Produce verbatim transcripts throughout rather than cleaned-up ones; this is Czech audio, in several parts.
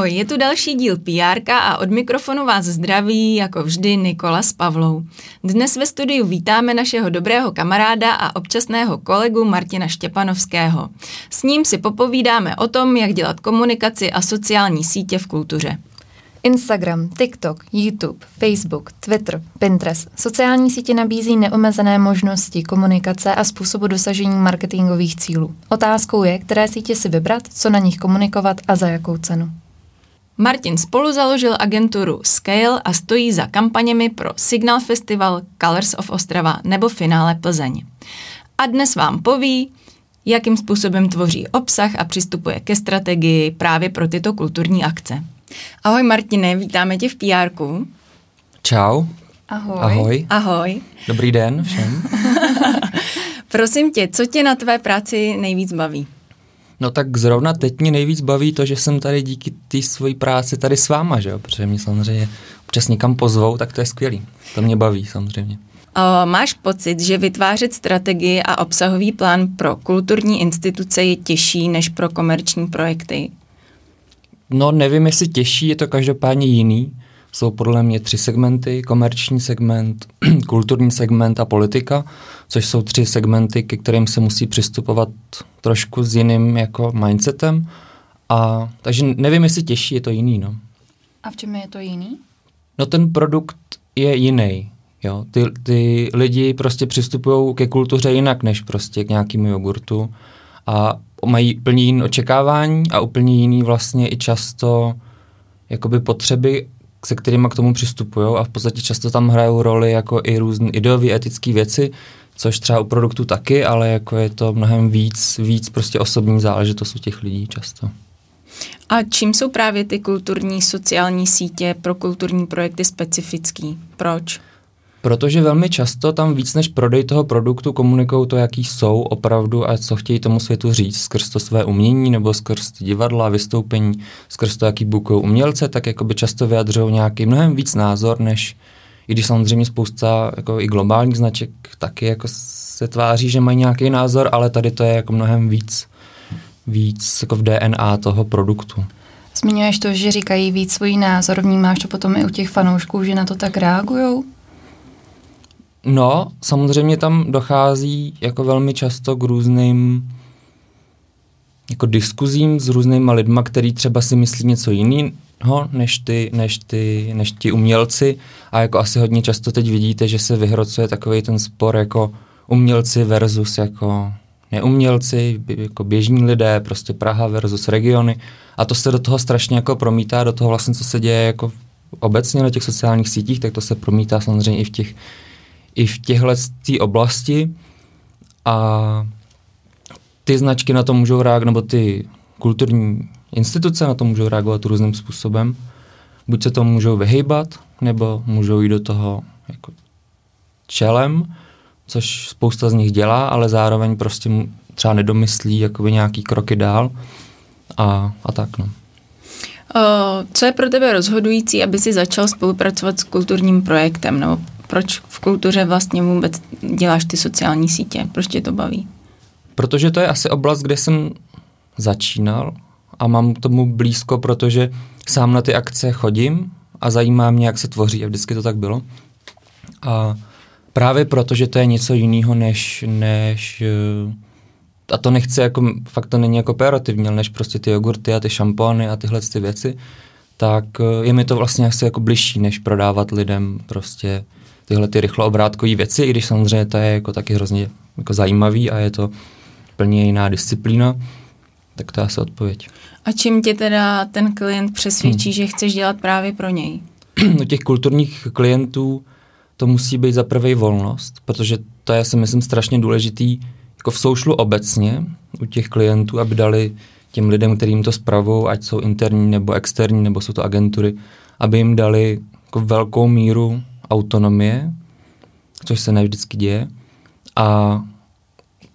Ahoj, je tu další díl pé érka a od mikrofonu vás zdraví jako vždy Nikola s Pavlou. Dnes ve studiu vítáme našeho dobrého kamaráda a občasného kolegu Martina Štěpanovského. S ním si popovídáme o tom, jak dělat komunikaci a sociální sítě v kultuře. Instagram, TikTok, YouTube, Facebook, Twitter, Pinterest. Sociální sítě nabízí neomezené možnosti komunikace a způsobu dosažení marketingových cílů. Otázkou je, které sítě si vybrat, co na nich komunikovat a za jakou cenu. Martin spolu založil agenturu SCALE a stojí za kampaněmi pro Signal Festival, Colors of Ostrava nebo finále Plzeň. A dnes vám poví, jakým způsobem tvoří obsah a přistupuje ke strategii právě pro tyto kulturní akce. Ahoj Martine, vítáme tě v pé érku. Čau. Ahoj. Ahoj. Ahoj. Dobrý den všem. Prosím tě, co tě na tvé práci nejvíc baví? No tak zrovna teď mě nejvíc baví to, že jsem tady díky té své práci tady s váma, že jo? Protože mě samozřejmě občas někam pozvou, tak to je skvělý. To mě baví samozřejmě. O, máš pocit, že vytvářet strategii a obsahový plán pro kulturní instituce je těžší než pro komerční projekty? No nevím, jestli těžší, je to každopádně jiný. Jsou podle mě tři segmenty, komerční segment, kulturní segment a politika, což jsou tři segmenty, ke kterým se musí přistupovat trošku s jiným jako mindsetem. A, takže nevím, jestli těžší, je to jiný. No. A v čem je to jiný? No ten produkt je jiný. Jo? Ty, ty lidi prostě přistupují ke kultuře jinak, než prostě k nějakému jogurtu. A mají úplně jiné očekávání a úplně jiný vlastně i často jakoby potřeby, se kterými k tomu přistupují, a v podstatě často tam hrajou roli jako i různé ideové, etické věci, což třeba u produktů taky, ale jako je to mnohem víc, víc prostě osobní záležitost u těch lidí často. A čím jsou právě ty kulturní sociální sítě pro kulturní projekty specifický? Proč? Protože velmi často tam víc než prodej toho produktu komunikují to, jaký jsou opravdu a co chtějí tomu světu říct skrz to své umění nebo skrz divadla, vystoupení, skrz to, jaký bukují umělce, tak jakoby často vyjadřují nějaký mnohem víc názor, než i když samozřejmě spousta jako i globálních značek taky jako se tváří, že mají nějaký názor, ale tady to je jako mnohem víc, víc jako v D N A toho produktu. Zmiňuješ to, že říkají víc svůj názor, vnímáš to potom i u těch fanoušků, že na to tak reagujou? No, samozřejmě tam dochází jako velmi často k různým jako diskuzím s různýma lidma, který třeba si myslí něco jiného než ty, než ty, než ti umělci, a jako asi hodně často teď vidíte, že se vyhrocuje takový ten spor jako umělci versus jako neumělci, jako běžní lidé, prostě Praha versus regiony, a to se do toho strašně jako promítá, do toho vlastně, co se děje jako obecně na těch sociálních sítích, tak to se promítá samozřejmě i v těch i v těchto oblasti, a ty značky na to můžou reagovat, nebo ty kulturní instituce na to můžou reagovat různým způsobem. Buď se tomu můžou vyhejbat, nebo můžou jít do toho jako čelem, což spousta z nich dělá, ale zároveň prostě třeba nedomyslí jakoby nějaký kroky dál a, a tak. No. O, co je pro tebe rozhodující, aby si začal spolupracovat s kulturním projektem, nebo proč v kultuře vlastně vůbec děláš ty sociální sítě? Proč tě to baví? Protože to je asi oblast, kde jsem začínal a mám tomu blízko, protože sám na ty akce chodím a zajímá mě, jak se tvoří, a vždycky to tak bylo. A právě proto, že to je něco jiného, než, než a to nechci, jako, fakt to není jako pejorativní, než prostě ty jogurty a ty šampony a tyhle ty věci, tak je mi to vlastně asi jako bližší, než prodávat lidem prostě tyhle ty rychloobrátkový věci, i když samozřejmě to je jako taky hrozně jako zajímavý a je to plně jiná disciplína, tak to je asi odpověď. A čím tě teda ten klient přesvědčí, hmm. že chceš dělat právě pro něj? U těch kulturních klientů to musí být za prvej volnost, protože to je, si myslím, strašně důležitý jako v soušlu obecně u těch klientů, aby dali těm lidem, kterým to spravou, ať jsou interní nebo externí, nebo jsou to agentury, aby jim dali jako velkou míru autonomie, což se ne vždycky děje, a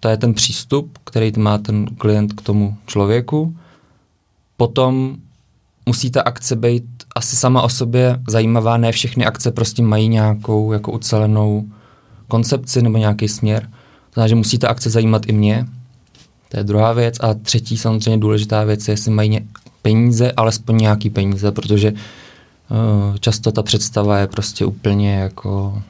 to je ten přístup, který má ten klient k tomu člověku. Potom musí ta akce být asi sama o sobě zajímavá, ne všechny akce prostě mají nějakou jako ucelenou koncepci nebo nějaký směr, to znamená, že musí ta akce zajímat i mě, to je druhá věc, a třetí samozřejmě důležitá věc je, jestli mají peníze, alespoň nějaký peníze, protože uh, často ta představa je prostě úplně jako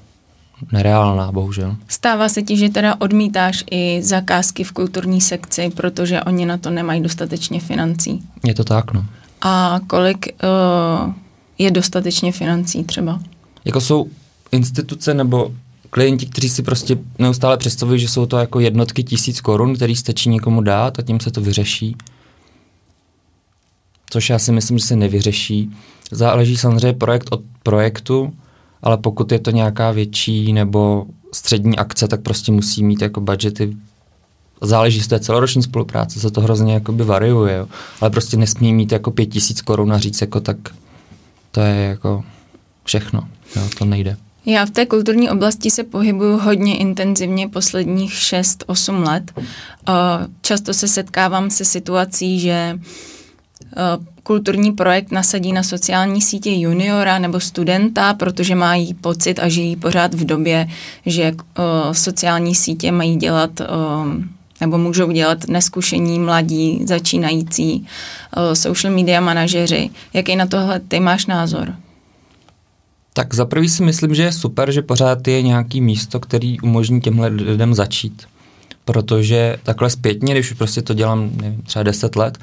nereálná, bohužel. Stává se ti, že teda odmítáš i zakázky v kulturní sekci, protože oni na to nemají dostatečně financí. Je to tak, no. A kolik uh, je dostatečně financí třeba? Jako jsou instituce nebo klienti, kteří si prostě neustále představují, že jsou to jako jednotky tisíc korun, který stačí někomu dát a tím se to vyřeší. Což já si myslím, že se nevyřeší. Záleží samozřejmě projekt od projektu, ale pokud je to nějaká větší nebo střední akce, tak prostě musí mít jako budgety. Záleží z té celoroční spolupráce, se to hrozně jakoby variuje, jo. Ale prostě nesmí mít jako pět tisíc korun a říct jako tak, to je jako všechno, jo, to nejde. Já v té kulturní oblasti se pohybuju hodně intenzivně posledních šest osm let. Často se setkávám se situací, že kulturní projekt nasadí na sociální sítě juniora nebo studenta, protože mají pocit a žijí pořád v době, že sociální sítě mají dělat nebo můžou dělat neskušení mladí, začínající social media manažeři. Jaký na tohle ty máš názor? Tak za prvý si myslím, že je super, že pořád je nějaký místo, který umožní těmhle lidem začít. Protože takhle zpětně, když prostě to dělám nevím, třeba deset let,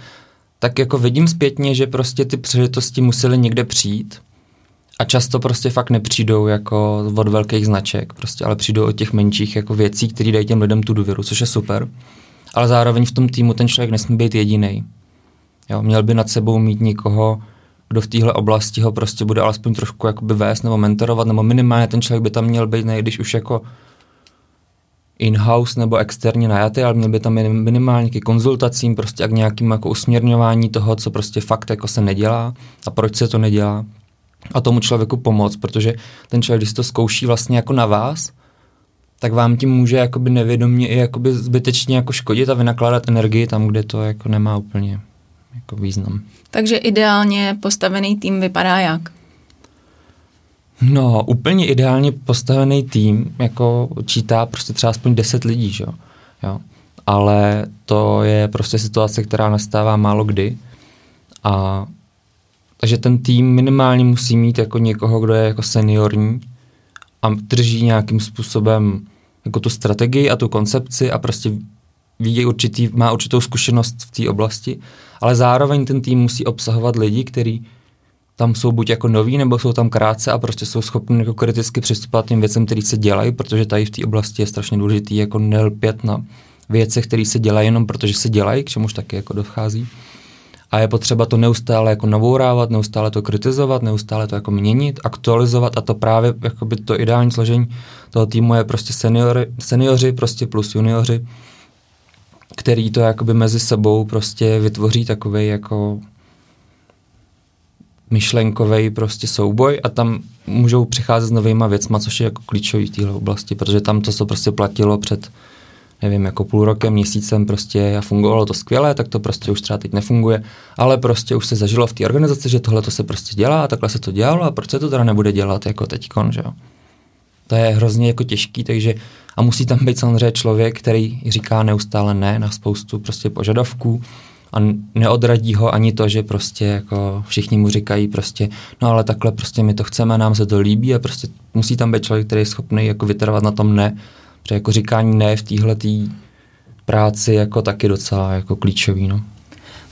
tak jako vidím zpětně, že prostě ty příležitosti musely někde přijít a často prostě fakt nepřijdou jako od velkých značek, prostě, ale přijdou od těch menších jako věcí, které dají těm lidem tu důvěru, což je super. Ale zároveň v tom týmu ten člověk nesmí být jedinej. Jo, měl by nad sebou mít někoho, kdo v téhle oblasti ho prostě bude alespoň trošku jakoby vést nebo mentorovat, nebo minimálně ten člověk by tam měl být, ne, když už jako in-house nebo externě najatý, ale měl by tam minimálně k konzultacím, prostě a k nějakým jako usměrňování toho, co prostě fakt jako se nedělá a proč se to nedělá a tomu člověku pomoct, protože ten člověk, když to zkouší vlastně jako na vás, tak vám tím může jakoby nevědomně i jakoby zbytečně jako škodit a vynakládat energii tam, kde to jako nemá úplně jako význam. Takže ideálně postavený tým vypadá jak? No, úplně ideálně postavený tým jako čítá prostě třeba aspoň deset lidí, že jo? Jo. Ale to je prostě situace, která nastává málo kdy. A takže ten tým minimálně musí mít jako někoho, kdo je jako seniorní a drží nějakým způsobem jako tu strategii a tu koncepci a prostě vidí určitý, má určitou zkušenost v té oblasti, ale zároveň ten tým musí obsahovat lidi, kteří tam jsou buď jako noví, nebo jsou tam krátce a prostě jsou schopni jako kriticky přistupovat těm věcem, které se dělají, protože tady v té oblasti je strašně důležitý jako nelpět na věcech, které se dělají jenom protože se dělají, k čemuž taky jako dochází. A je potřeba to neustále jako nabourávat, neustále to kritizovat, neustále to jako měnit, aktualizovat a to právě jakoby to ideální složení toho týmu je prostě seniory, seniori prostě plus junioři, který to jakoby mezi sebou prostě vytvoří takovej jako myšlenkovej prostě souboj a tam můžou přicházet s novýma věcma, což je jako klíčový v téhle oblasti, protože tam to se prostě platilo před, nevím, jako půl rokem, měsícem prostě a fungovalo to skvěle, tak to prostě už třeba teď nefunguje, ale prostě už se zažilo v té organizaci, že tohle to se prostě dělá a takhle se to dělalo a proč se to teda nebude dělat jako teďkon, že jo. To je hrozně jako těžký, takže a musí tam být samozřejmě člověk, který říká neustále ne na spoustu prostě požadavků a neodradí ho ani to, že prostě jako všichni mu říkají prostě no ale takhle prostě my to chceme, nám se to líbí a prostě musí tam být člověk, který je schopný jako vytrvat na tom ne, protože jako říkání ne v téhletý práci jako taky docela jako klíčový, no.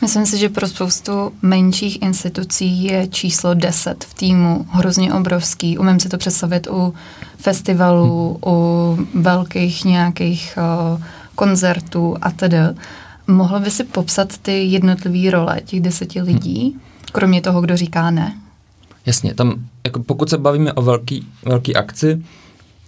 Myslím si, že pro spoustu menších institucí je číslo deset v týmu hrozně obrovský. Umím si to představit u festivalů, u velkých nějakých uh, koncertů a tedy. Mohla by si popsat ty jednotlivé role těch deseti lidí, kromě toho, kdo říká ne? Jasně, tam, jako pokud se bavíme o velký, velký akci,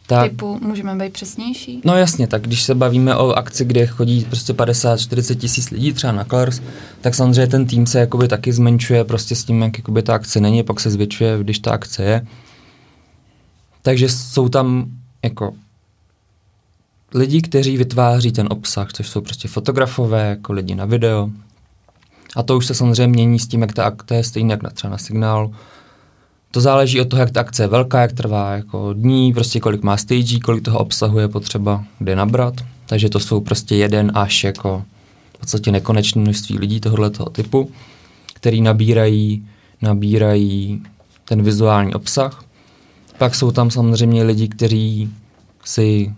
tak, typu, můžeme být přesnější? No jasně, tak když se bavíme o akci, kde chodí prostě padesát čtyřicet tisíc lidí třeba na Colors, tak samozřejmě ten tým se jakoby taky zmenšuje prostě s tím, jak jakoby ta akce není, pak se zvětšuje, když ta akce je. Takže jsou tam jako lidi, kteří vytváří ten obsah, což jsou prostě fotografové, jako lidi na video. A to už se samozřejmě mění s tím, jak ta akce je stejně jak na, třeba na signálu. To záleží od toho, jak ta akce je velká, jak trvá jako dní, prostě kolik má stagí, kolik toho obsahu je potřeba kde nabrat. Takže to jsou prostě jeden až jako v podstatě nekonečné množství lidí tohoto typu, který nabírají, nabírají ten vizuální obsah. Pak jsou tam samozřejmě lidi, kteří si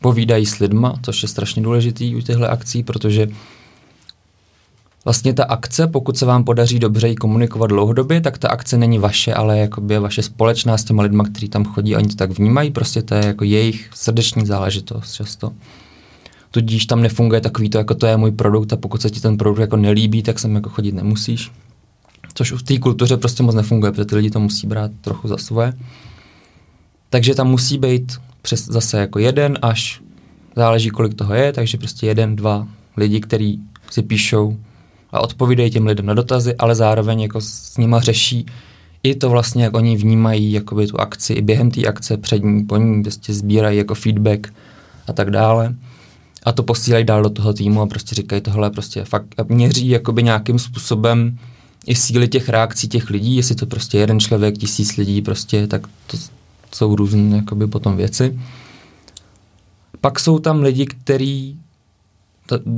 povídají s lidma, což je strašně důležitý u těchto akcí, protože vlastně ta akce, pokud se vám podaří dobře ji komunikovat dlouhodobě, tak ta akce není vaše, ale jakoby je vaše společná s těma lidma, kteří tam chodí, oni to tak vnímají, prostě to je jako jejich srdeční záležitost často. Tudíž tam nefunguje takový to, jako to je můj produkt a pokud se ti ten produkt jako nelíbí, tak sem jako chodit nemusíš. Což v té kultuře prostě moc nefunguje, protože ty lidi to musí brát trochu za svoje. Takže tam musí být přes zase jako jeden až, záleží kolik toho je, takže prostě jeden, dva lidi, kteří si píšou a odpovídají těm lidem na dotazy, ale zároveň jako s nima řeší i to vlastně, jak oni vnímají jakoby tu akci, i během té akce, před ní, po ní, prostě sbírají jako feedback a tak dále. A to posílají dál do toho týmu a prostě říkají tohle prostě fakt měří jakoby nějakým způsobem i síly těch reakcí těch lidí, jestli to prostě jeden člověk, tisíc lidí prostě, tak to jsou různé jakoby potom věci. Pak jsou tam lidi, kteří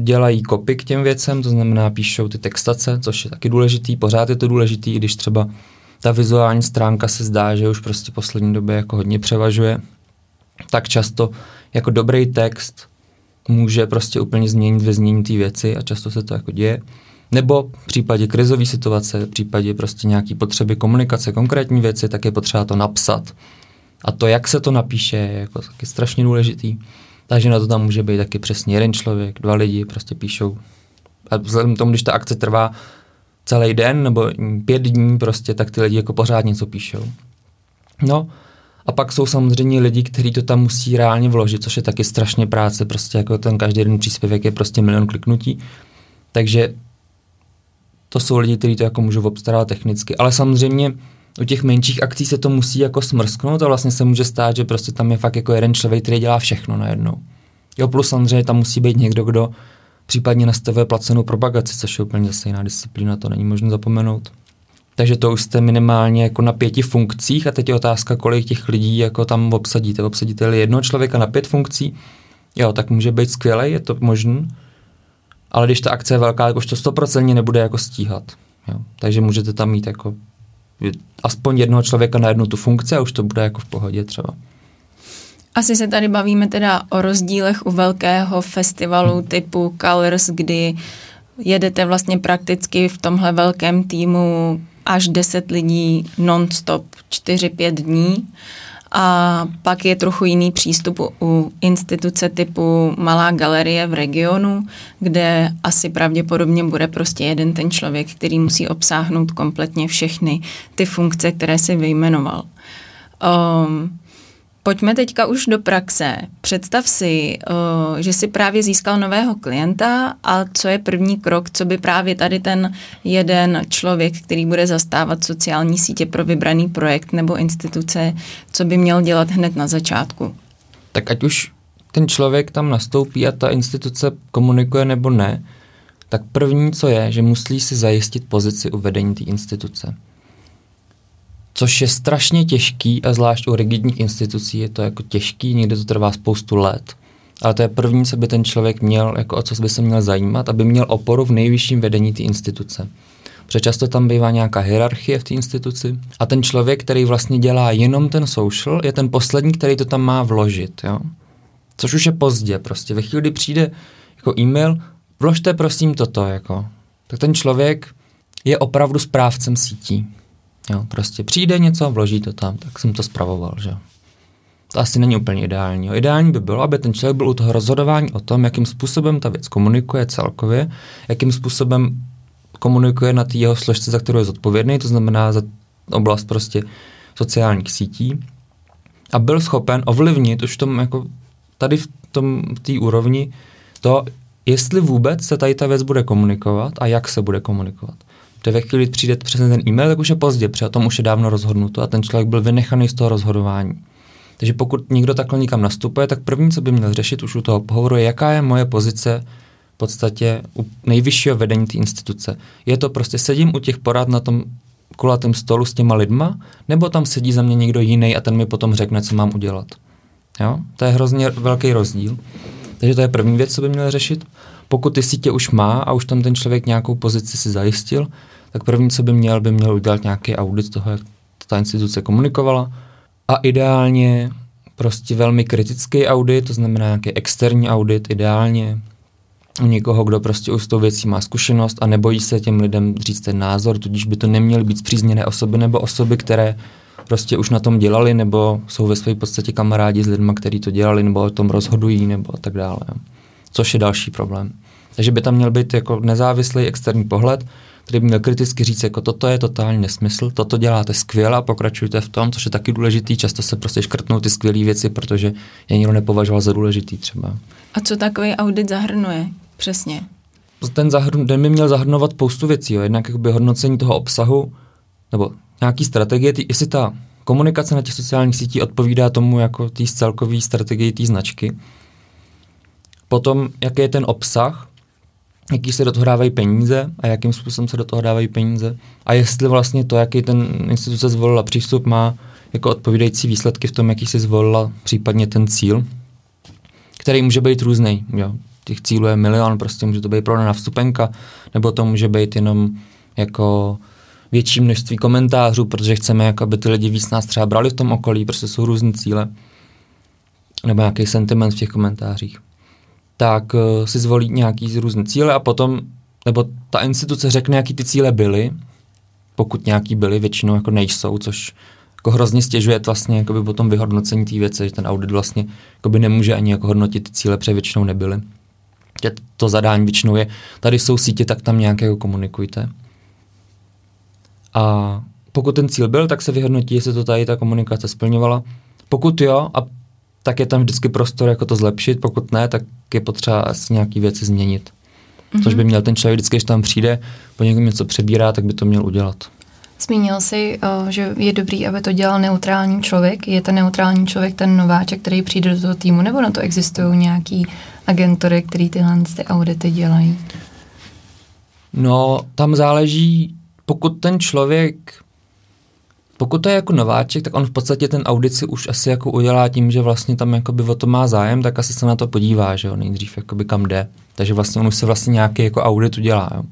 dělají kopy k těm věcem, to znamená píšou ty textace, což je taky důležitý, pořád je to důležitý, i když třeba ta vizuální stránka se zdá, že už prostě v poslední době jako hodně převažuje, tak často jako dobrý text může prostě úplně změnit ve znění té věci a často se to jako děje. Nebo v případě krizové situace, v případě prostě nějaký potřeby komunikace, konkrétní věci, tak je potřeba to napsat. A to, jak se to napíše, je jako taky strašně důležitý. Takže na to tam může být taky přesně jeden člověk, dva lidi prostě píšou. A vzhledem k tomu, když ta akce trvá celý den nebo pět dní prostě, tak ty lidi jako pořád něco píšou. No a pak jsou samozřejmě lidi, kteří to tam musí reálně vložit, což je taky strašně práce, prostě jako ten každý jeden příspěvek je prostě milion kliknutí. Takže to jsou lidi, kteří to jako můžou obstarat technicky, ale samozřejmě u těch menších akcí se to musí jako smrsknout a vlastně se může stát, že prostě tam je fakt jako jeden člověk, který dělá všechno najednou. Jo, plus samozřejmě tam musí být někdo, kdo případně nastavuje placenou propagaci, což je úplně zase jiná disciplína, to není možno zapomenout. Takže to už jste minimálně jako na pěti funkcích a teď je otázka, kolik těch lidí jako tam obsadíte. Obsadíte-li jednoho člověka na pět funkcí, jo, tak může být skvělej, je to možný. Ale když ta akce je velká, tak už to sto procent nebude jako stíhat. Jo. Takže můžete tam mít jako aspoň jednoho člověka na jednu tu funkci a už to bude jako v pohodě třeba. Asi se tady bavíme teda o rozdílech u velkého festivalu hmm. typu Colors, kdy jedete vlastně prakticky v tomhle velkém týmu až deset lidí non-stop čtyři pět dní. A pak je trochu jiný přístup u instituce typu malá galerie v regionu, kde asi pravděpodobně bude prostě jeden ten člověk, který musí obsáhnout kompletně všechny ty funkce, které si vyjmenoval. Um, pojďme teďka už do praxe. Představ si, uh, že jsi právě získal nového klienta a co je první krok, co by právě tady ten jeden člověk, který bude zastávat sociální sítě pro vybraný projekt nebo instituce, co by měl dělat hned na začátku? Tak ať už ten člověk tam nastoupí a ta instituce komunikuje nebo ne, tak první, co je, že musí si zajistit pozici u vedení té instituce. Což je strašně těžký a zvlášť u rigidních institucí je to jako těžký, někde to trvá spoustu let. Ale to je první, co by ten člověk měl, jako o co by se měl zajímat, aby měl oporu v nejvyšším vedení té instituce. Protože často tam bývá nějaká hierarchie v té instituci a ten člověk, který vlastně dělá jenom ten social, je ten poslední, který to tam má vložit. Jo? Což už je pozdě prostě. Ve chvíli, kdy přijde jako e-mail, vložte prosím toto. Jako. Tak ten člověk je opravdu správcem sítí. Jo, prostě přijde něco, vloží to tam, tak jsem to spravoval, že? To asi není úplně ideální. Jo. Ideální by bylo, aby ten člověk byl u toho rozhodování o tom, jakým způsobem ta věc komunikuje celkově, jakým způsobem komunikuje na té jeho složce, za kterou je zodpovědný, to znamená za oblast prostě sociálních sítí a byl schopen ovlivnit už v tom, jako tady v tom, v té úrovni to, jestli vůbec se tady ta věc bude komunikovat a jak se bude komunikovat. Že ve chvíli přijde přesně ten e-mail, tak už je pozdě, protože o tom už je dávno rozhodnuto a ten člověk byl vynechaný z toho rozhodování. Takže pokud někdo takhle nikam nastupuje, tak první, co by měl řešit už u toho pohovoru, je, jaká je moje pozice v podstatě u nejvyššího vedení té instituce. Je to prostě sedím u těch porad na tom kulatém stolu s těma lidma, nebo tam sedí za mě někdo jiný a ten mi potom řekne, co mám udělat. Jo? To je hrozně velký rozdíl. Takže to je první věc, co by měl řešit. Pokud ty sítě už má a už tam ten člověk nějakou pozici si zajistil, tak první, co by měl, by měl udělat nějaký audit toho, jak ta instituce komunikovala. A ideálně prostě velmi kritický audit, to znamená nějaký externí audit, ideálně u někoho, kdo prostě už s tou věcí má zkušenost a nebojí se těm lidem říct ten názor, tudíž by to neměly být spřízněné osoby nebo osoby, které prostě už na tom dělali nebo jsou ve své podstatě kamarádi s lidmi, kteří to dělali nebo o tom rozhodují nebo a tak dále. Což je další problém. Takže by tam měl být jako nezávislý externí pohled, který by měl kriticky říct, jako toto je totální nesmysl, toto děláte skvěle a pokračujte v tom, což je taky důležitý. Často se prostě škrtnou ty skvělé věci, protože je někdo nepovažoval za důležitý třeba. A co takový audit zahrnuje? Přesně. Ten, zahrn, ten by měl zahrnovat spoustu věcí, jo. Jednak jakoby hodnocení toho obsahu, nebo nějaký strategie, ty, jestli ta komunikace na těch sociálních sítích odpovídá tomu jako té celkové strategii té značky. Potom, jaký je ten obsah, jaký se do toho dávají peníze a jakým způsobem se do toho dávají peníze a jestli vlastně to, jaký ten instituce zvolila přístup, má jako odpovídající výsledky v tom, jaký si zvolila případně ten cíl, který může být různý, jo. Těch cílů je milion, prostě může to být prodaná vstupenka, nebo to může být jenom jako větší množství komentářů, protože chceme, jak aby ty lidi víc nás třeba brali v tom okolí, prostě jsou různý cíle, nebo nějaký sentiment v těch komentářích. Tak si zvolí nějaký z různých cíle a potom, nebo ta instituce řekne, jaký ty cíle byly, pokud nějaký byly, většinou jako nejsou, což jako hrozně stěžuje vlastně jakoby potom vyhodnocení té věci, že ten audit vlastně jakoby nemůže ani jako hodnotit ty cíle, protože většinou nebyly. To zadání většinou je, tady jsou sítě, tak tam nějak jako komunikujte. A pokud ten cíl byl, tak se vyhodnotí, jestli to tady ta komunikace splňovala. Pokud jo, a tak je tam vždycky prostor jako to zlepšit, pokud ne, tak je potřeba asi nějaký věci změnit. Mm-hmm. Což by měl ten člověk vždycky, když tam přijde, po někom něco přebírá, tak by to měl udělat. Zmínil jsi, že je dobrý, aby to dělal neutrální člověk. Je ten neutrální člověk ten nováček, který přijde do toho týmu, nebo na to existují nějaký agentury, který tyhle ty audity dělají? No, tam záleží, pokud ten člověk, pokud to je jako nováček, tak on v podstatě ten audit si už asi jako udělá tím, že vlastně tam jakoby o to má zájem, tak asi se na to podívá, že jo, nejdřív jakoby kam jde. Takže vlastně on už se vlastně nějaký jako audit udělá, jo.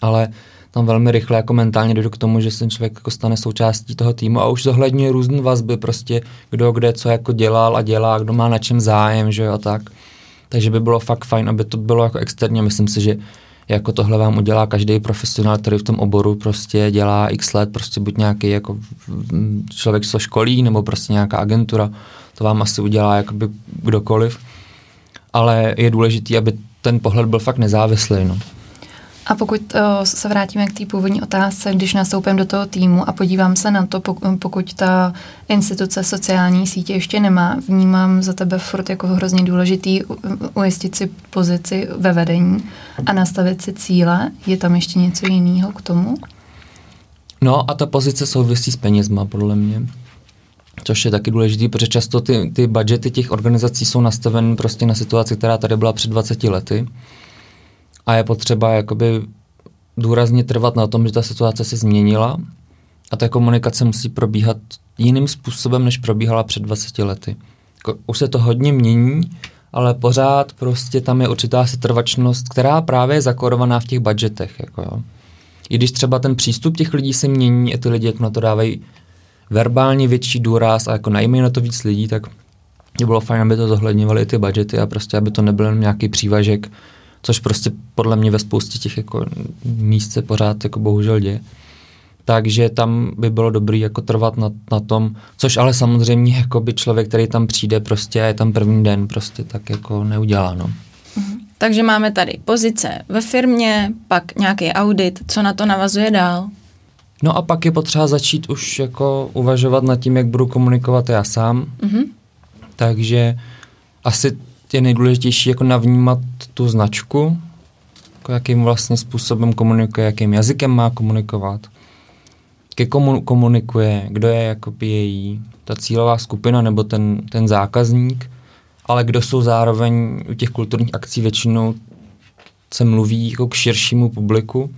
Ale tam velmi rychle jako mentálně dojde k tomu, že se ten člověk jako stane součástí toho týmu a už zohledňuje různé vazby, prostě kdo kde co jako dělal a dělá, kdo má na čem zájem, že jo, a tak. Takže by bylo fakt fajn, aby to bylo jako externě. Myslím si, že jako tohle vám udělá každý profesionál, který v tom oboru prostě dělá x let, prostě buď nějaký jako člověk, co školí, nebo prostě nějaká agentura, to vám asi udělá jakoby kdokoliv. Ale je důležitý, aby ten pohled byl fakt nezávislý, no. A pokud o, se vrátíme k té původní otázce, když nastoupím do toho týmu a podívám se na to, pokud ta instituce sociální sítě ještě nemá, vnímám za tebe furt jako hrozně důležitý ujistit si pozici ve vedení a nastavit si cíle. Je tam ještě něco jiného k tomu? No a ta pozice souvisí s penězma, podle mě. Což je taky důležitý, protože často ty, ty budžety těch organizací jsou nastaveny prostě na situaci, která tady byla před dvaceti lety. A je potřeba jakoby důrazně trvat na tom, že ta situace se změnila a ta komunikace musí probíhat jiným způsobem, než probíhala před dvaceti lety. Už se to hodně mění, ale pořád prostě tam je určitá setrvačnost, která právě je zakorovaná v těch budgetech. Jako jo. I když třeba ten přístup těch lidí se mění a ty lidi jako na to dávají verbálně větší důraz a jako najmej na to víc lidí, tak by bylo fajn, aby to zohledňovaly i ty budgety a prostě aby to nebyl nějaký přívažek, což prostě podle mě ve spoustě těch jako míst se pořád jako bohužel děje. Takže tam by bylo dobrý jako trvat na, na tom, což ale samozřejmě jako by člověk, který tam přijde prostě a je tam první den, prostě tak jako neudělá, no. Takže máme tady pozice ve firmě, pak nějaký audit, co na to navazuje dál. No a pak je potřeba začít už jako uvažovat nad tím, jak budu komunikovat já sám. Mm-hmm. Takže asi je nejdůležitější jako navnímat tu značku, jako jakým vlastně způsobem komunikuje, jakým jazykem má komunikovat, ke komu komunikuje, kdo je jakoby její, ta cílová skupina nebo ten, ten zákazník, ale kdo jsou zároveň u těch kulturních akcí většinou se mluví jako k širšímu publiku,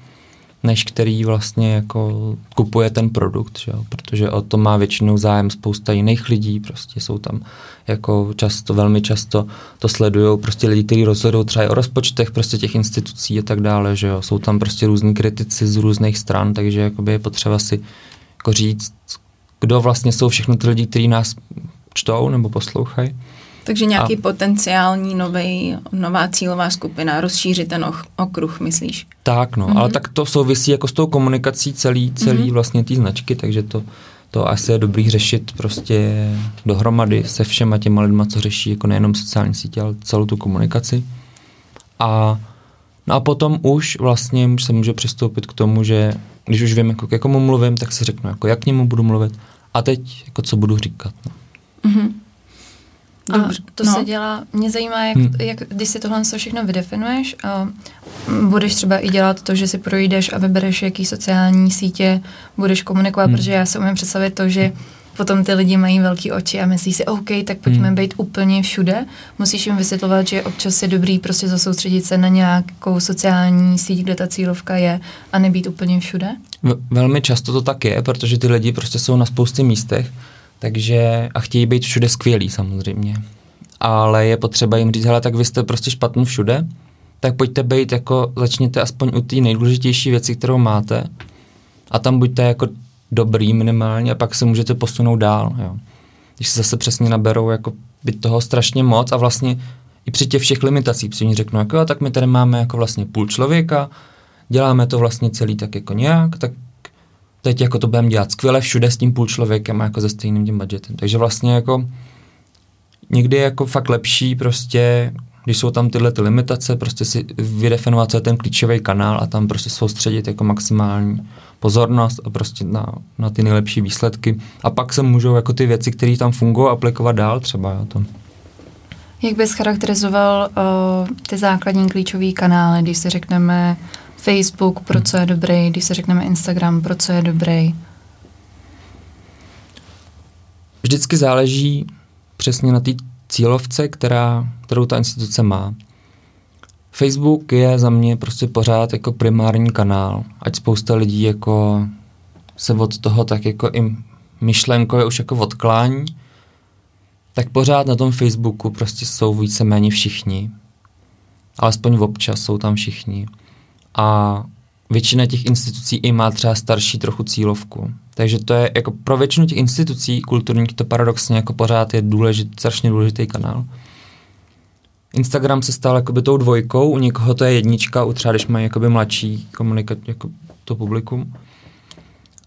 než který vlastně jako kupuje ten produkt, že jo? Protože o to má většinou zájem spousta jiných lidí, prostě jsou tam jako často, velmi často to sledujou prostě lidi, kteří rozhodují třeba i o rozpočtech prostě těch institucí a tak dále, že jo? Jsou tam prostě různí kritici z různých stran, takže jakoby je potřeba si jako říct, kdo vlastně jsou všechno ty lidi, kteří nás čtou nebo poslouchají. Takže nějaký a, potenciální novej, nová cílová skupina, rozšířit ten och, okruh, myslíš? Tak no, mm-hmm. ale tak to souvisí jako s tou komunikací celý, celý mm-hmm. vlastně té značky, takže to, to asi je dobrý řešit prostě dohromady se všema těma lidma, co řeší jako nejenom sociální sítě, ale celou tu komunikaci. A, no a potom už vlastně už se může přistoupit k tomu, že když už vím, jako k jakomu mluvím, tak si řeknu, jako jak k němu budu mluvit a teď jako co budu říkat. No. Mm-hmm. Dobře, a to no. se dělá, mě zajímá, jak, hmm. jak když si tohle všechno vydefinuješ a budeš třeba i dělat to, že si projdeš a vybereš, jaký sociální sítě budeš komunikovat, hmm. protože já si umím představit to, že potom ty lidi mají velký oči a myslí si, OK, tak pojďme hmm. být úplně všude. Musíš jim vysvětlovat, že občas je dobrý prostě zasoustředit se na nějakou sociální síť, kde ta cílovka je a nebýt úplně všude? V- velmi často to tak je, protože ty lidi prostě jsou na spoustě místech. Takže a chtějí být všude skvělí samozřejmě. Ale je potřeba jim říct, hele, tak vy jste prostě špatný všude, tak pojďte být jako, začněte aspoň u té nejdůležitější věci, kterou máte a tam buďte jako dobrý minimálně a pak se můžete posunout dál. Jo. Když se zase přesně naberou, jako by toho strašně moc a vlastně i při těch všech limitacích, protože oni řeknou, jako, tak my tady máme jako vlastně půl člověka, děláme to vlastně celý tak jako nějak, tak teď jako to budeme dělat skvěle všude s tím půl člověkem a jako se stejným tím budgetem. Takže vlastně jako někdy je jako fakt lepší prostě, když jsou tam tyhle ty limitace, prostě si vydefinovat, co je ten klíčový kanál a tam prostě soustředit jako maximální pozornost a prostě na, na ty nejlepší výsledky. A pak se můžou jako ty věci, které tam fungují, aplikovat dál třeba. Jo, to. Jak bys charakterizoval uh, ty základní klíčové kanály, když si řekneme Facebook, pro co je dobrý, když se řekneme Instagram, pro co je dobrý? Vždycky záleží přesně na té cílovce, která, kterou ta instituce má. Facebook je za mě prostě pořád jako primární kanál, ať spousta lidí jako se od toho tak jako i myšlenkově už jako odklání, tak pořád na tom Facebooku prostě jsou víceméně všichni. Alespoň občas jsou tam všichni. A většina těch institucí i má třeba starší trochu cílovku. Takže to je jako pro většinu těch institucí kulturních to paradoxně jako pořád je důležitý, strašně důležitý kanál. Instagram se stal jakoby tou dvojkou, u někoho to je jednička, u třeba když mají jakoby mladší komunikat jako to publikum.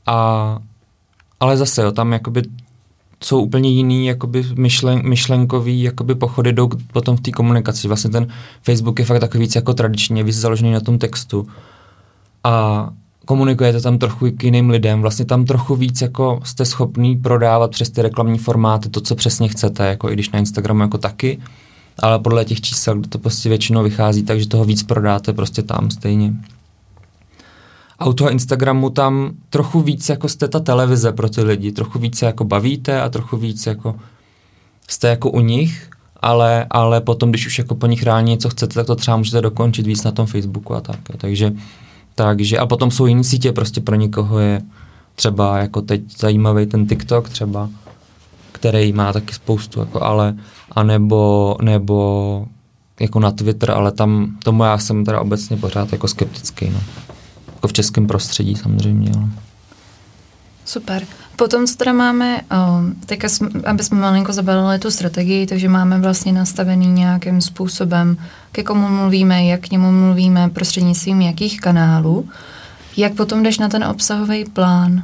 A ale zase jo, tam jakoby jsou úplně jiný jakoby myšlen, myšlenkový jakoby pochody jdou potom v té komunikaci. Vlastně ten Facebook je fakt takový víc jako tradičně, víc založený na tom textu. A komunikujete tam trochu k jiným lidem. Vlastně tam trochu víc jako jste schopný prodávat přes ty reklamní formáty to, co přesně chcete, jako i když na Instagramu jako taky. Ale podle těch čísel, kde to prostě většinou vychází, takže toho víc prodáte prostě tam stejně. A u toho Instagramu tam trochu víc jako jste ta televize pro ty lidi, trochu více jako bavíte a trochu víc jako jste jako u nich, ale, ale potom, když už jako po nich reálně něco chcete, tak to třeba můžete dokončit víc na tom Facebooku a tak. Takže, takže a potom jsou jiné sítě, prostě pro někoho je třeba jako teď zajímavý ten TikTok třeba, který má taky spoustu, jako ale, anebo, nebo jako na Twitter, ale tam tomu já jsem teda obecně pořád jako skeptický, no. V českém prostředí samozřejmě. Ale. Super. Potom, co teda máme, teďka, aby jsme malinko zabalili tu strategii, takže máme vlastně nastavený nějakým způsobem, ke komu mluvíme, jak k němu mluvíme, prostřednictvím jakých kanálů. Jak potom jdeš na ten obsahový plán?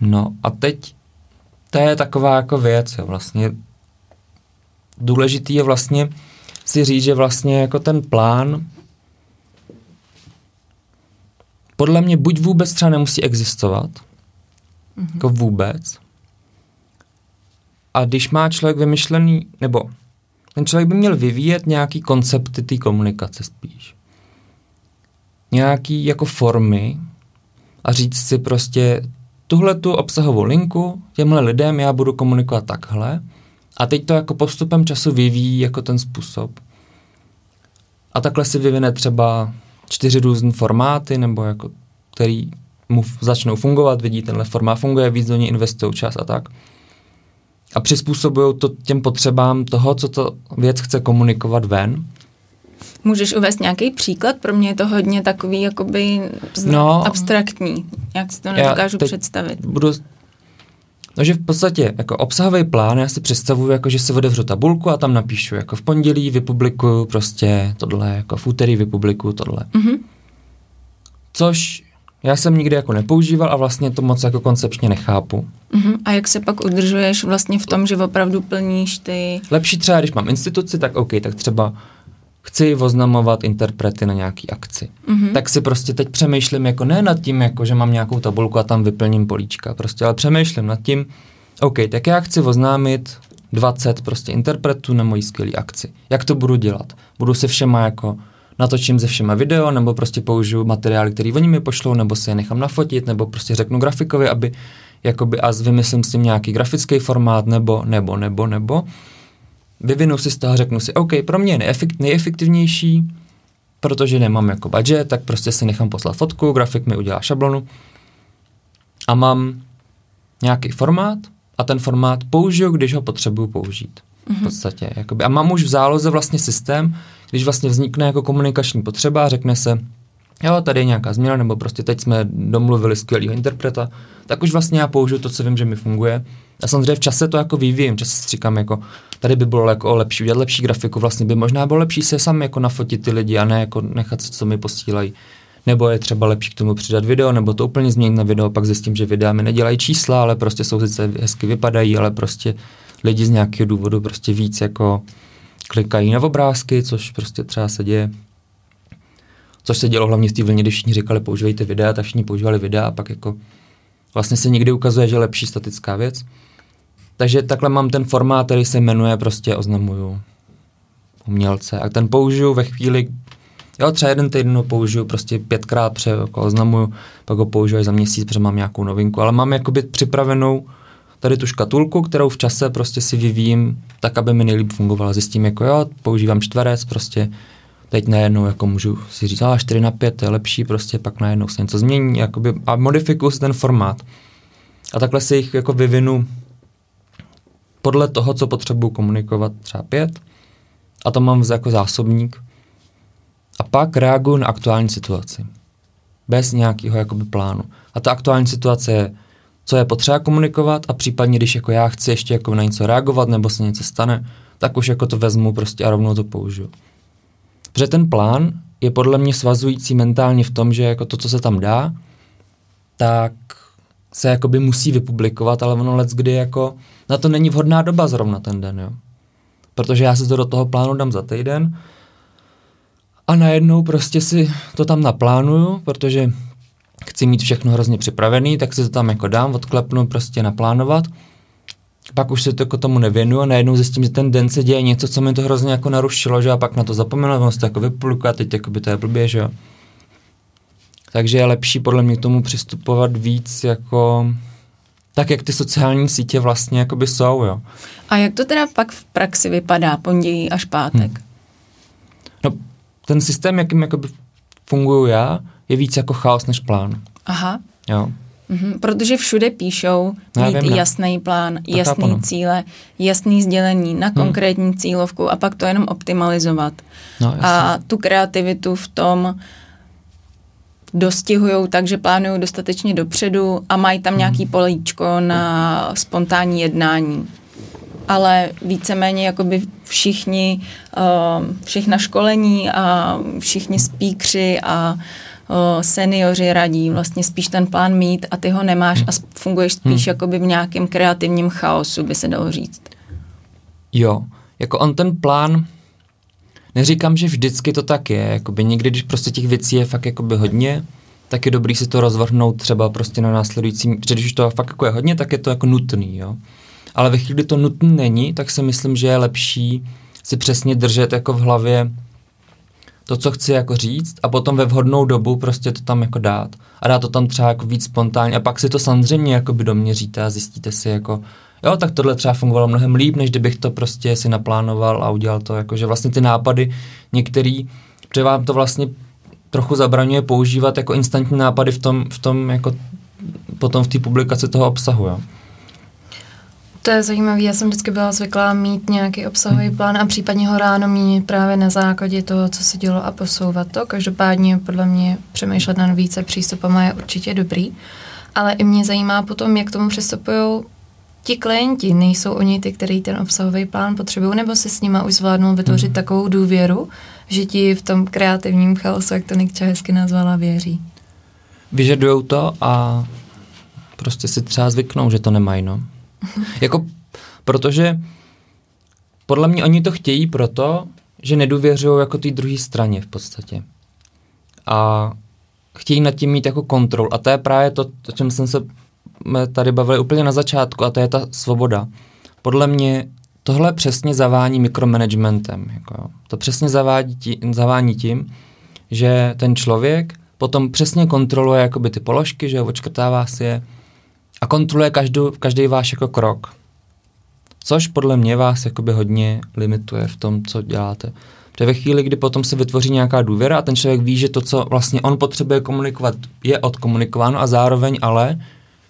No a teď to je taková jako věc, jo, vlastně důležitý je vlastně si říct, že vlastně jako ten plán podle mě buď vůbec třeba nemusí existovat, mm-hmm. jako vůbec. A když má člověk vymyšlený, nebo ten člověk by měl vyvíjet nějaký koncepty té komunikace spíš. Nějaký jako formy a říct si prostě tuhletu obsahovou linku, těmhle lidem já budu komunikovat takhle a teď to jako postupem času vyvíjí jako ten způsob. A takhle si vyvine třeba čtyři různé formáty, nebo jako, který mu začnou fungovat, vidí, tenhle formát funguje, víc do něj investují čas a tak. A přizpůsobují to těm potřebám toho, co to věc chce komunikovat ven. Můžeš uvést nějaký příklad? Pro mě je to hodně takový jakoby zna- no, abstraktní. Jak si to nedokážu představit? Budu... No, že v podstatě jako obsahový plán, já si představuju, jako, že si odevřu tabulku a tam napíšu, jako v pondělí vypublikuju prostě tohle, jako v úterý vypublikuju tohle. Mm-hmm. Což já jsem nikdy jako nepoužíval a vlastně to moc jako koncepčně nechápu. Uh-huh. A jak se pak udržuješ vlastně v tom, že opravdu plníš ty... Lepší třeba, když mám instituci, tak OK, tak třeba chci oznamovat interprety na nějaký akci. Uh-huh. Tak si prostě teď přemýšlím jako ne nad tím, jako že mám nějakou tabulku a tam vyplním políčka, prostě, ale přemýšlím nad tím, OK, tak já chci oznámit dvacet prostě interpretů na mojí skvělý akci. Jak to budu dělat? Budu se všema jako... natočím ze všema video, nebo prostě použiju materiály, který oni mi pošlou, nebo si je nechám nafotit, nebo prostě řeknu grafikovi, aby jakoby a vymyslím s tím nějaký grafický formát, nebo, nebo, nebo, nebo. Vyvinu si z toho, řeknu si, OK, pro mě je neefekt, nejefektivnější, protože nemám jako budget, tak prostě si nechám poslat fotku, grafik mi udělá šablonu a mám nějaký formát a ten formát použiju, když ho potřebuju použít. V podstatě. Jakoby. A mám už v záloze vlastně systém, když vlastně vznikne jako komunikační potřeba, řekne se, jo, tady je nějaká změna, nebo prostě teď jsme domluvili skvělýho interpreta, tak už vlastně já použiju to, co vím, že mi funguje. A samozřejmě v čase to jako vyvíjím, čase si říkám, jako, tady by bylo jako lepší udělat lepší grafiku, vlastně by možná bylo lepší se sami jako nafotit ty lidi a ne jako nechat se, co mi posílají. Nebo je třeba lepší k tomu přidat video, nebo to úplně změnit na video, pak zjistím, že videa mi nedělají čísla, ale prostě jsou sice hezky vypadají, ale prostě lidi z nějakého důvodu prostě víc jako klikají na obrázky, což prostě třeba se děje, což se dělo hlavně v té vlně, když všichni říkali, používejte videa, tak všichni používali videa a pak jako vlastně se někdy ukazuje, že je lepší statická věc. Takže takhle mám ten formát, který se jmenuje prostě oznamuju umělce a ten použiju ve chvíli, jo, třeba jeden týden ho použiju prostě pětkrát, pře, jako oznamuju, pak ho použiju za měsíc, protože mám nějakou novinku, ale mám jakoby připravenou tady tu škatulku, kterou v čase prostě si vyvíjím tak, aby mi nejlíp fungovala. Zjistím, jako jo, používám čtverec, prostě teď najednou jako můžu si říct, ale čtyři na pět je lepší, prostě pak najednou se něco změní jakoby, a modifikuju si ten formát. A takhle si jich jako vyvinu podle toho, co potřebuju komunikovat, třeba pět. A to mám jako zásobník. A pak reaguju na aktuální situaci. Bez nějakého jakoby plánu. A ta aktuální situace je, co je potřeba komunikovat a případně, když jako já chci ještě jako na něco reagovat nebo se něco stane, tak už jako to vezmu prostě a rovnou to použiju. Protože ten plán je podle mě svazující mentálně v tom, že jako to, co se tam dá, tak se jakoby musí vypublikovat, ale ono leckdy jako na to není vhodná doba zrovna ten den, jo. Protože já si to do toho plánu dám za týden a najednou prostě si to tam naplánuju, protože chci mít všechno hrozně připravený, tak si to tam jako dám, odklepnu, prostě naplánovat. Pak už se to jako tomu nevěnuju a najednou zjistím, že ten den se děje něco, co mi to hrozně jako narušilo, že a pak na to zapomenu, ono se to jako vypluká, teď jako by to je blbě, že jo. Takže je lepší podle mě k tomu přistupovat víc jako tak, jak ty sociální sítě vlastně jako by jsou, jo. A jak to teda pak v praxi vypadá pondělí až pátek? Hm. No, ten systém, jakým jako by funguju já, je víc jako chaos než plán. Aha. Jo. Mm-hmm. Protože všude píšou mít vím, jasný plán, tak jasný chápu, cíle, jasný sdělení na konkrétní hmm. cílovku a pak to jenom optimalizovat. No, a tu kreativitu v tom dostihujou tak, že plánují dostatečně dopředu a mají tam hmm. nějaký políčko na spontánní jednání. Ale víceméně jakoby všichni, uh, všechna školení a všichni speakři a seniori radí vlastně spíš ten plán mít a ty ho nemáš hmm. a funguješ spíš hmm. jakoby v nějakém kreativním chaosu, by se dalo říct. Jo, jako on ten plán, neříkám, že vždycky to tak je, jakoby někdy, když prostě těch věcí je fakt jakoby hodně, tak je dobrý si to rozvrhnout třeba prostě na následující, protože když to fakt jako je hodně, tak je to jako nutný, jo. Ale ve chvíli, kdy to nutný není, tak si myslím, že je lepší si přesně držet jako v hlavě to, co chci jako říct a potom ve vhodnou dobu prostě to tam jako dát. A dá to tam třeba jako víc spontánně a pak si to samozřejmě jako by doměříte a zjistíte si jako, jo, tak tohle třeba fungovalo mnohem líp, než kdybych to prostě si naplánoval a udělal to jako, že vlastně ty nápady některý, protože vám to vlastně trochu zabraňuje používat jako instantní nápady v tom, v tom jako potom v té publikaci toho obsahu, jo. To je zajímavé, já jsem vždycky byla zvyklá mít nějaký obsahový hmm. plán a případně ho ráno mít právě na základě toho, co se dělo a posouvat to. Každopádně podle mě přemýšlet na více přístupama je určitě dobrý, ale i mě zajímá potom, jak tomu přistupují ti klienti. Nejsou oni ty, který ten obsahový plán potřebují, nebo se s nima už zvládnou vytvořit hmm. takovou důvěru, že ti v tom kreativním chaosu, jak to Nikča hezky nazvala, věří. Vyžadujou to a prostě si třeba zvyknou, že to nemají, no. Jako, protože podle mě oni to chtějí proto, že nedůvěřují jako té druhé straně v podstatě. A chtějí nad tím mít jako kontrol. A to je právě to, o čem jsem se tady bavili úplně na začátku, a to je ta svoboda. Podle mě tohle přesně zavání mikromanagementem. Jako. To přesně zavádí tí, zavání tím, že ten člověk potom přesně kontroluje jakoby ty položky, že odškrtává si je a kontroluje každou, každý váš jako krok. Což podle mě vás jakoby hodně limituje v tom, co děláte. Protože ve chvíli, kdy potom se vytvoří nějaká důvěra a ten člověk ví, že to, co vlastně on potřebuje komunikovat, je odkomunikováno a zároveň ale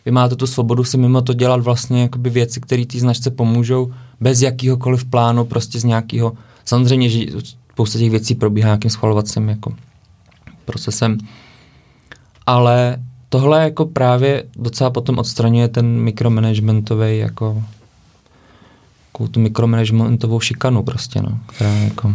vy máte tu svobodu si mimo to dělat vlastně jakoby věci, které té značce pomůžou bez jakýhokoliv plánu, prostě z nějakého, samozřejmě, že spousta těch věcí probíhá nějakým schvalovacím jako procesem. Ale tohle jako právě docela potom odstraňuje ten mikromanagementový jako, jako tu mikromanagementovou šikanu prostě, no, která jako...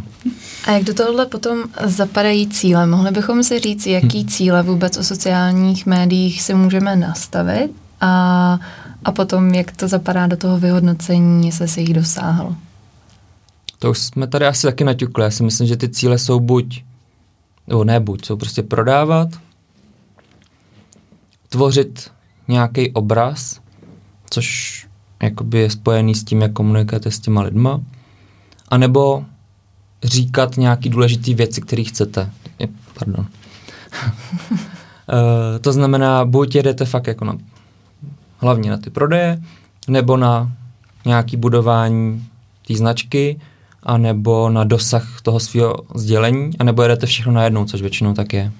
A jak do tohohle potom zapadají cíle? Mohli bychom si říct, jaký hmm. cíle vůbec o sociálních médiích si můžeme nastavit a, a potom, jak to zapadá do toho vyhodnocení, jestli se jich dosáhlo? To už jsme tady asi taky naťukli. Já si myslím, že ty cíle jsou buď, nebo ne buď, jsou prostě prodávat, tvořit nějaký obraz, což jakoby je spojený s tím, jak komunikujete s těma lidma, anebo říkat nějaký důležitý věci, které chcete. Pardon. uh, to znamená, buď jedete fakt jako na, hlavně na ty prodeje, nebo na nějaký budování té značky, anebo na dosah toho svého sdělení, anebo jedete všechno najednou, což většinou tak je.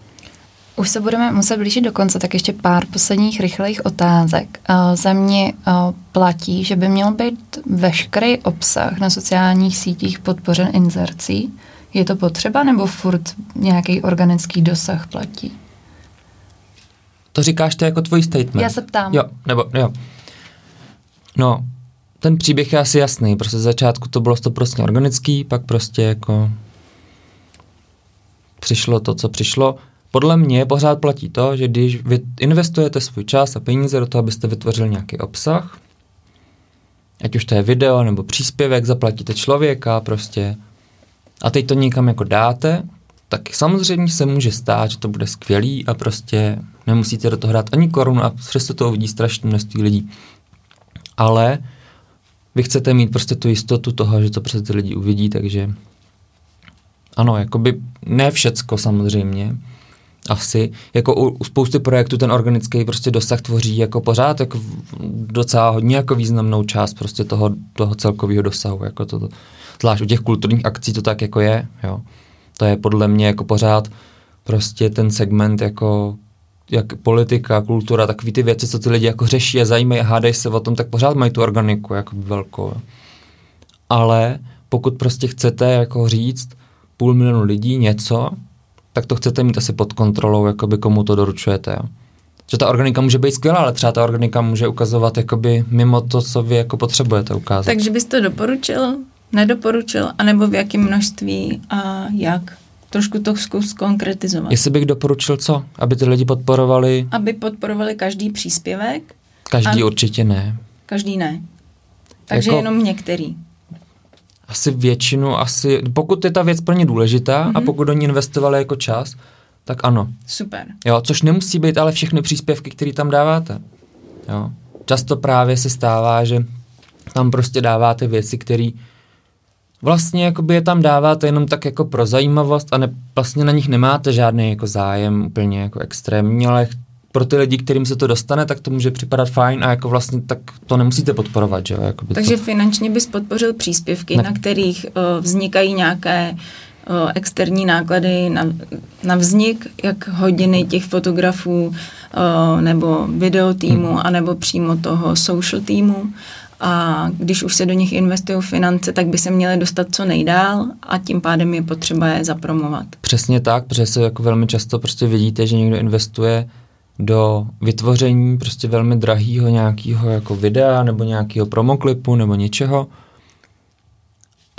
Už se budeme muset blížit do konce, tak ještě pár posledních rychlých otázek. Uh, za mě uh, platí, že by měl být veškerý obsah na sociálních sítích podpořen inzercí. Je to potřeba, nebo furt nějaký organický dosah platí? To říkáš to jako tvůj statement. Já se ptám. Jo, nebo jo. No, ten příběh je asi jasný. Prostě z začátku to bylo stoprocentně organický, pak prostě jako přišlo to, co přišlo. Podle mě pořád platí to, že když vy investujete svůj čas a peníze do toho, abyste vytvořili nějaký obsah, ať už to je video nebo příspěvek, zaplatíte člověka prostě a teď to někam jako dáte, tak samozřejmě se může stát, že to bude skvělý a prostě nemusíte do toho dát ani korunu a přesto to uvidí strašné množství lidí. Ale vy chcete mít prostě tu jistotu toho, že to přes ty lidi uvidí, takže ano, jakoby ne všecko samozřejmě, asi, jako u, u spousty projektů ten organický prostě dosah tvoří jako pořád jako docela hodně jako významnou část prostě toho, toho celkového dosahu, jako to, to, zvlášť u těch kulturních akcí to tak jako je, jo. To je podle mě jako pořád prostě ten segment jako jak politika, kultura, takový ty věci, co ty lidi jako řeší a zajímají a hádají se o tom, tak pořád mají tu organiku jako velkou. Jo. Ale pokud prostě chcete jako říct půl milionu lidí něco, tak to chcete mít asi pod kontrolou, jakoby komu to doručujete. Jo. Že ta organika může být skvělá, ale třeba ta organika může ukazovat jakoby mimo to, co vy jako potřebujete ukázat. Takže bys to doporučil, nedoporučil, anebo v jakém množství a jak? Trošku to zkus konkretizovat. Jestli bych doporučil co? Aby ty lidi podporovali... Aby podporovali každý příspěvek? Každý a... určitě ne. Každý ne. Takže jako... jenom některý. Asi většinu, asi, pokud je ta věc pro ně důležitá mm-hmm. a pokud do ní investovali jako čas, tak ano. Super. Jo, což nemusí být ale všechny příspěvky, které tam dáváte. Jo. Často právě se stává, že tam prostě dáváte věci, které vlastně jakoby je tam dáváte jenom tak jako pro zajímavost a ne, vlastně na nich nemáte žádný jako zájem úplně jako extrémní, ale pro ty lidi, kterým se to dostane, tak to může připadat fajn a jako vlastně tak to nemusíte podporovat, že jo? Jakoby. Takže to... finančně bys podpořil příspěvky, ne. na kterých uh, vznikají nějaké externí náklady na, na vznik, jak hodiny těch fotografů nebo videotýmu, anebo přímo toho social týmu. A když už se do nich investují finance, tak by se měly dostat co nejdál a tím pádem je potřeba je zapromovat. Přesně tak, protože se jako velmi často prostě vidíte, že někdo investuje do vytvoření prostě velmi drahýho nějakého jako videa nebo nějakého promoklipu nebo něčeho.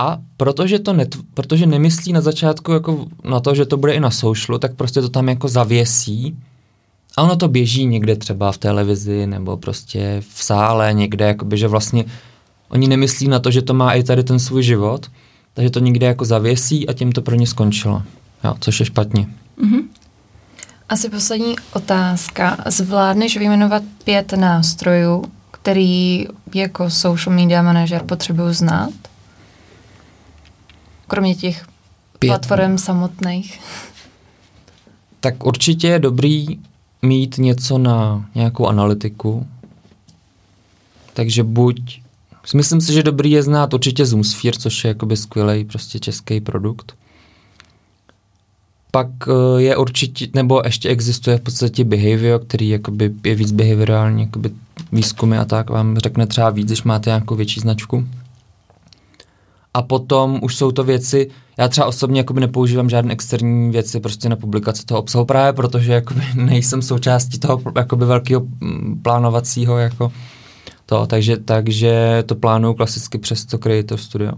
A protože, to net, protože nemyslí na začátku jako na to, že to bude i na socialu, tak prostě to tam jako zavěsí a ono to běží někde třeba v televizi nebo prostě v sále někde, jakoby, že vlastně oni nemyslí na to, že to má i tady ten svůj život, takže to někde jako zavěsí a tím to pro ně skončilo, jo, což je špatně. Mm-hmm. Asi poslední otázka. Zvládneš vyjmenovat pět nástrojů, který jako social media manažer potřebuju znát? Kromě těch pět platform samotných. Tak určitě je dobrý mít něco na nějakou analytiku. Takže buď... Myslím si, že dobrý je znát určitě ZoomSphere, což je jakoby skvělej prostě český produkt. Pak je určitě, nebo ještě existuje v podstatě Behavior, který jakoby je víc behaviorální, jakoby výzkumy a tak, vám řekne třeba víc, když máte nějakou větší značku. A potom už jsou to věci, já třeba osobně jakoby nepoužívám žádné externí věci prostě na publikaci toho obsahu právě, protože jakoby nejsem součástí toho jakoby velkého plánovacího jako to, takže, takže to plánuju klasicky přes to Creator Studio.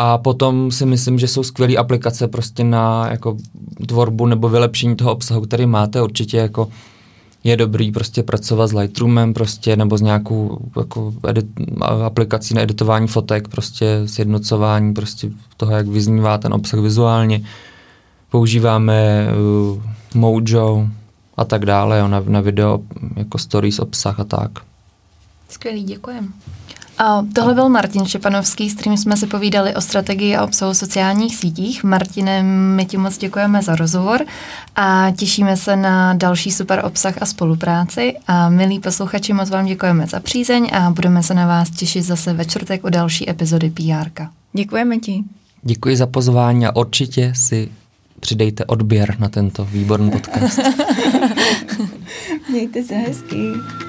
A potom si myslím, že jsou skvělé aplikace prostě na jako tvorbu nebo vylepšení toho obsahu, který máte. Určitě jako je dobrý prostě pracovat s Lightroomem prostě nebo s nějakou jako edit, aplikací na editování fotek, prostě sjednocování prostě toho, jak vyznívá ten obsah vizuálně. Používáme uh, Mojo a tak dále, jo, na, na video jako stories, obsah a tak. Skvělý, děkujem. A tohle byl Martin Štěpanovský, s kterým jsme si povídali o strategii a obsahu sociálních sítích. Martine, my ti moc děkujeme za rozhovor a těšíme se na další super obsah a spolupráci. A milí posluchači, moc vám děkujeme za přízeň a budeme se na vás těšit zase ve čtvrtek u další epizody pé érka. Děkujeme ti. Děkuji za pozvání a určitě si přidejte odběr na tento výborný podcast. Mějte se hezky.